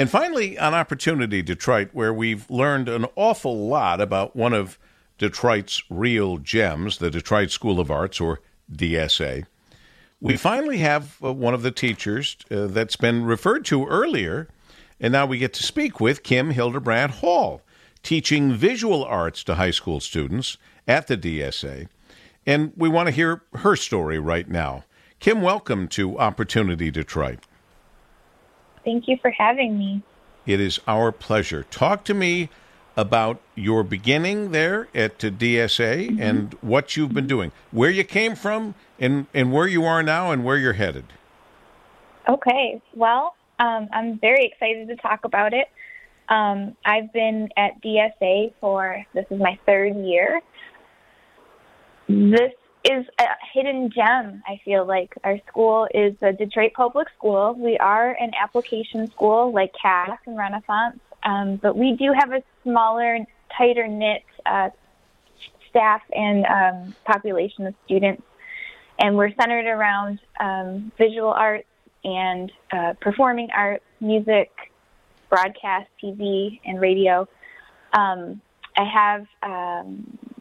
And finally, on Opportunity Detroit, where we've learned an awful lot about one of Detroit's real gems, the Detroit School of Arts, or DSA, we finally have one of the teachers that's been referred to earlier, and now we get to speak with Kim Hildebrandt-Hall, teaching visual arts to high school students at the DSA, and we want to hear her story right now. Kim, welcome to Opportunity Detroit. Thank you for having me. It is our pleasure. Talk to me about your beginning there at DSA and what you've been doing, where you came from and where you are now and where you're headed. Okay. Well, I'm very excited to talk about it. I've been at DSA for, this is my third year. This is a hidden gem, I feel like. Our school is a Detroit public school. We are an application school like CAS and Renaissance, but we do have a smaller, tighter-knit staff and population of students, and we're centered around visual arts and performing arts, music, broadcast, TV, and radio. I have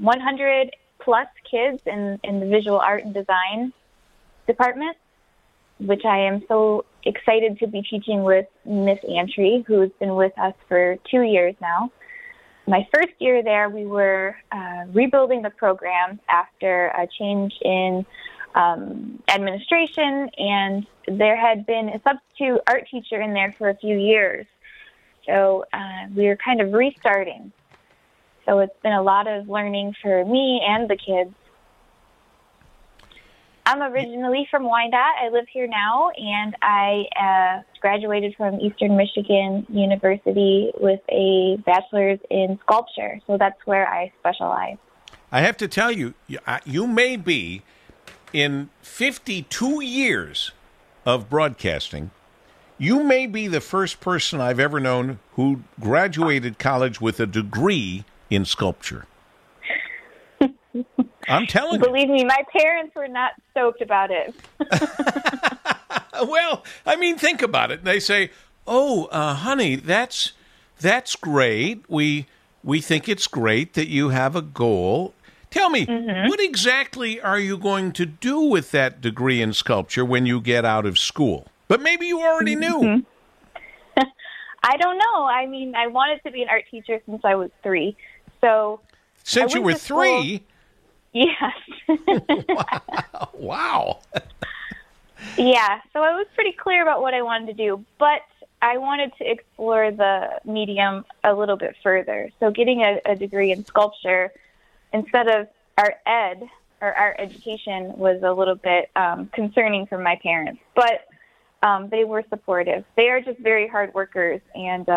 100-plus kids in the visual art and design department, which I am so excited to be teaching with Ms. Antry, who has been with us for 2 years now. My first year there, we were rebuilding the program after a change in administration, and there had been a substitute art teacher in there for a few years. So we were kind of restarting. So it's been a lot of learning for me and the kids. I'm originally from Wyandotte. I live here now, and I graduated from Eastern Michigan University with a bachelor's in sculpture. So that's where I specialize. I have to tell you, you may be, in 52 years of broadcasting, you may be the first person I've ever known who graduated college with a degree in sculpture. I'm telling you. Believe me, my parents were not stoked about it. Well, I mean, think about it. They say, "Oh, honey, that's great. We think it's great that you have a goal. Tell me, what exactly are you going to do with that degree in sculpture when you get out of school?" But maybe you already knew. I don't know. I mean, I wanted to be an art teacher since I was three. So since you were three? Yes. Wow. Yeah, so I was pretty clear about what I wanted to do, but I wanted to explore the medium a little bit further. So getting a degree in sculpture instead of art ed or art education was a little bit concerning for my parents, but they were supportive. They are just very hard workers, and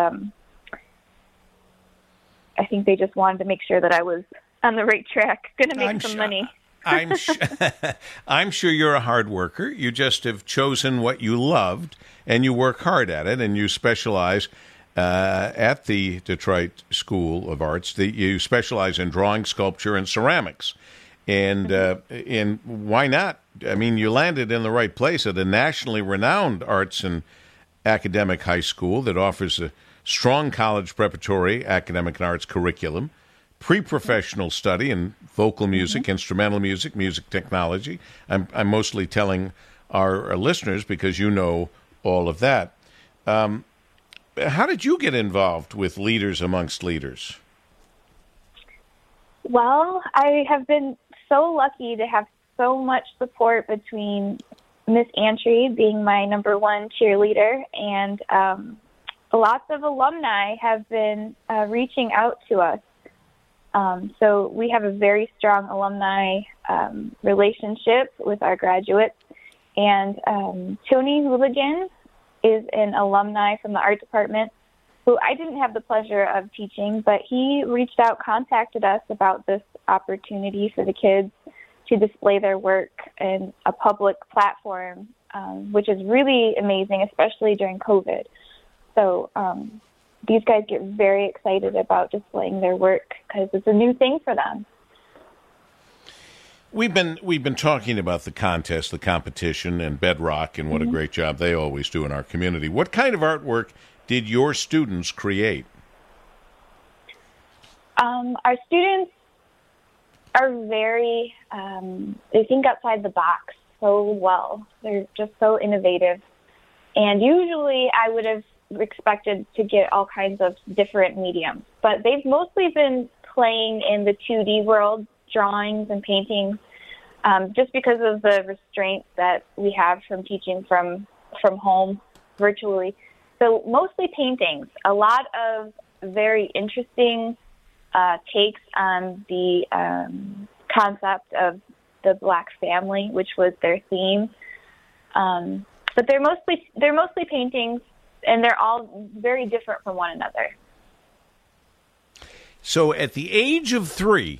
I think they just wanted to make sure that I was on the right track, going to make some money. I'm sure you're a hard worker. You just have chosen what you loved, and you work hard at it, and you specialize at the Detroit School of Arts. You specialize in drawing, sculpture, and ceramics. And why not? I mean, you landed in the right place at a nationally renowned arts and academic high school that offers a strong college preparatory academic and arts curriculum, pre-professional study in vocal music, instrumental music, music technology. I'm mostly telling our listeners because you know all of that. How did you get involved with Leaders Amongst Leaders? Well, I have been so lucky to have so much support between Ms. Antry being my number one cheerleader, and lots of alumni have been reaching out to us. So we have a very strong alumni relationship with our graduates. And Tony Huligan is an alumni from the art department who I didn't have the pleasure of teaching, but he reached out, contacted us about this opportunity for the kids to display their work in a public platform, which is really amazing, especially during COVID. So these guys get very excited about displaying their work because it's a new thing for them. We've been talking about the contest, the competition, and Bedrock, and what a great job they always do in our community. What kind of artwork did your students create? Our students are very, they think outside the box so well. They're just so innovative. And usually I would have expected to get all kinds of different mediums, but they've mostly been playing in the 2D world, drawings and paintings, just because of the restraints that we have from teaching from home virtually. So mostly paintings, a lot of very interesting takes on the concept of the Black family, which was their theme. But they're mostly paintings, and they're all very different from one another. So at the age of 3,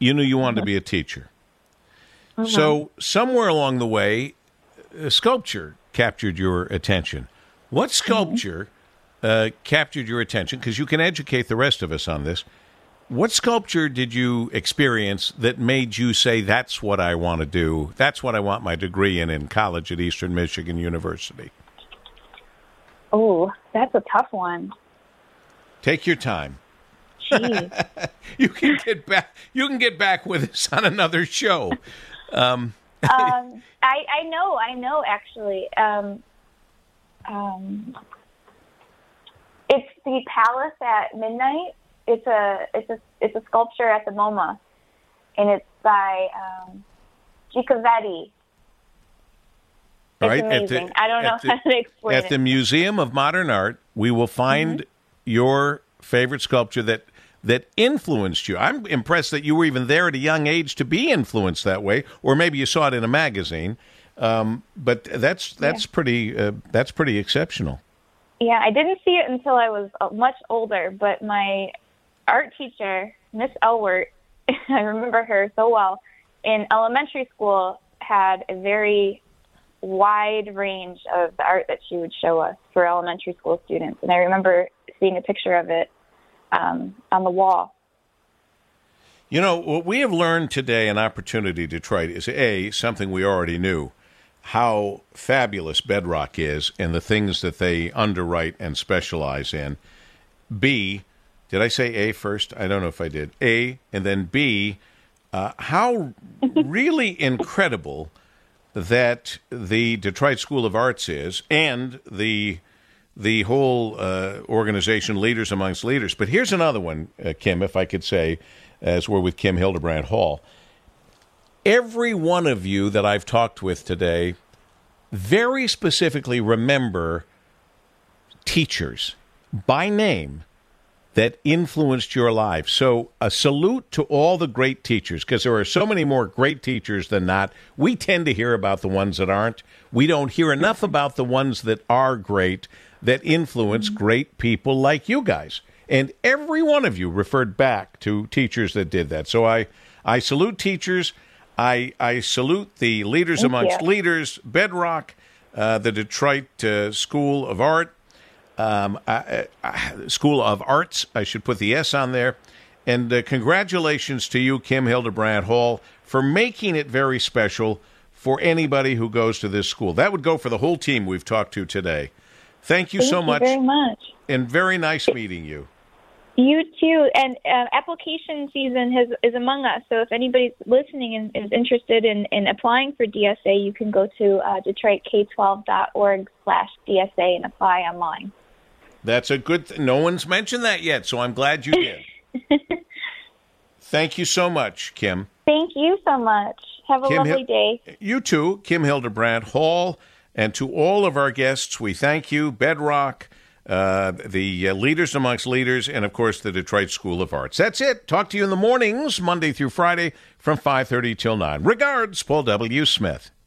you knew you wanted to be a teacher. Mm-hmm. So somewhere along the way, a sculpture captured your attention. What sculpture captured your attention? Because you can educate the rest of us on this. What sculpture did you experience that made you say, that's what I want to do? That's what I want my degree in college at Eastern Michigan University? Oh, that's a tough one. Take your time. Jeez. You can get back with us on another show. I know. Actually, it's the Palace at Midnight. It's a sculpture at the MoMA, and it's by Giacometti. It's right, amazing. I don't know how to explain it. At the Museum of Modern Art, we will find your favorite sculpture that influenced you. I'm impressed that you were even there at a young age to be influenced that way, or maybe you saw it in a magazine. But that's pretty exceptional. Yeah, I didn't see it until I was much older, but my art teacher, Miss Elwert, I remember her so well, in elementary school had a very wide range of the art that she would show us for elementary school students. And I remember seeing a picture of it on the wall. You know, what we have learned today in Opportunity Detroit is, A, something we already knew, how fabulous Bedrock is and the things that they underwrite and specialize in. B, did I say A first? I don't know if I did. A, and then B, how really incredible that the Detroit School of Arts is, and the whole organization, Leaders Amongst Leaders. But here's another one, Kim, if I could say, as we're with Kim Hildebrandt-Hall. Every one of you that I've talked with today very specifically remember teachers by name that influenced your life. So a salute to all the great teachers, because there are so many more great teachers than not. We tend to hear about the ones that aren't. We don't hear enough about the ones that are great, that influence great people like you guys. And every one of you referred back to teachers that did that. So I salute teachers. I salute the Leaders Amongst Leaders, Bedrock, the Detroit School of Art, School of Arts. I should put the S on there. And congratulations to you, Kim Hildebrandt-Hall, for making it very special for anybody who goes to this school. That would go for the whole team we've talked to today. Thank you so much. Very much. And very nice meeting you. You too. And application season is among us. So if anybody's listening and is interested in applying for DSA, you can go to DetroitK12.org/DSA and apply online. That's a good thing. No one's mentioned that yet, so I'm glad you did. Thank you so much, Kim. Thank you so much. Have a lovely day. You too, Kim Hildebrandt-Hall. And to all of our guests, we thank you. Bedrock, the Leaders Amongst Leaders, and, of course, the Detroit School of Arts. That's it. Talk to you in the mornings, Monday through Friday, from 5:30 till 9. Regards, Paul W. Smith.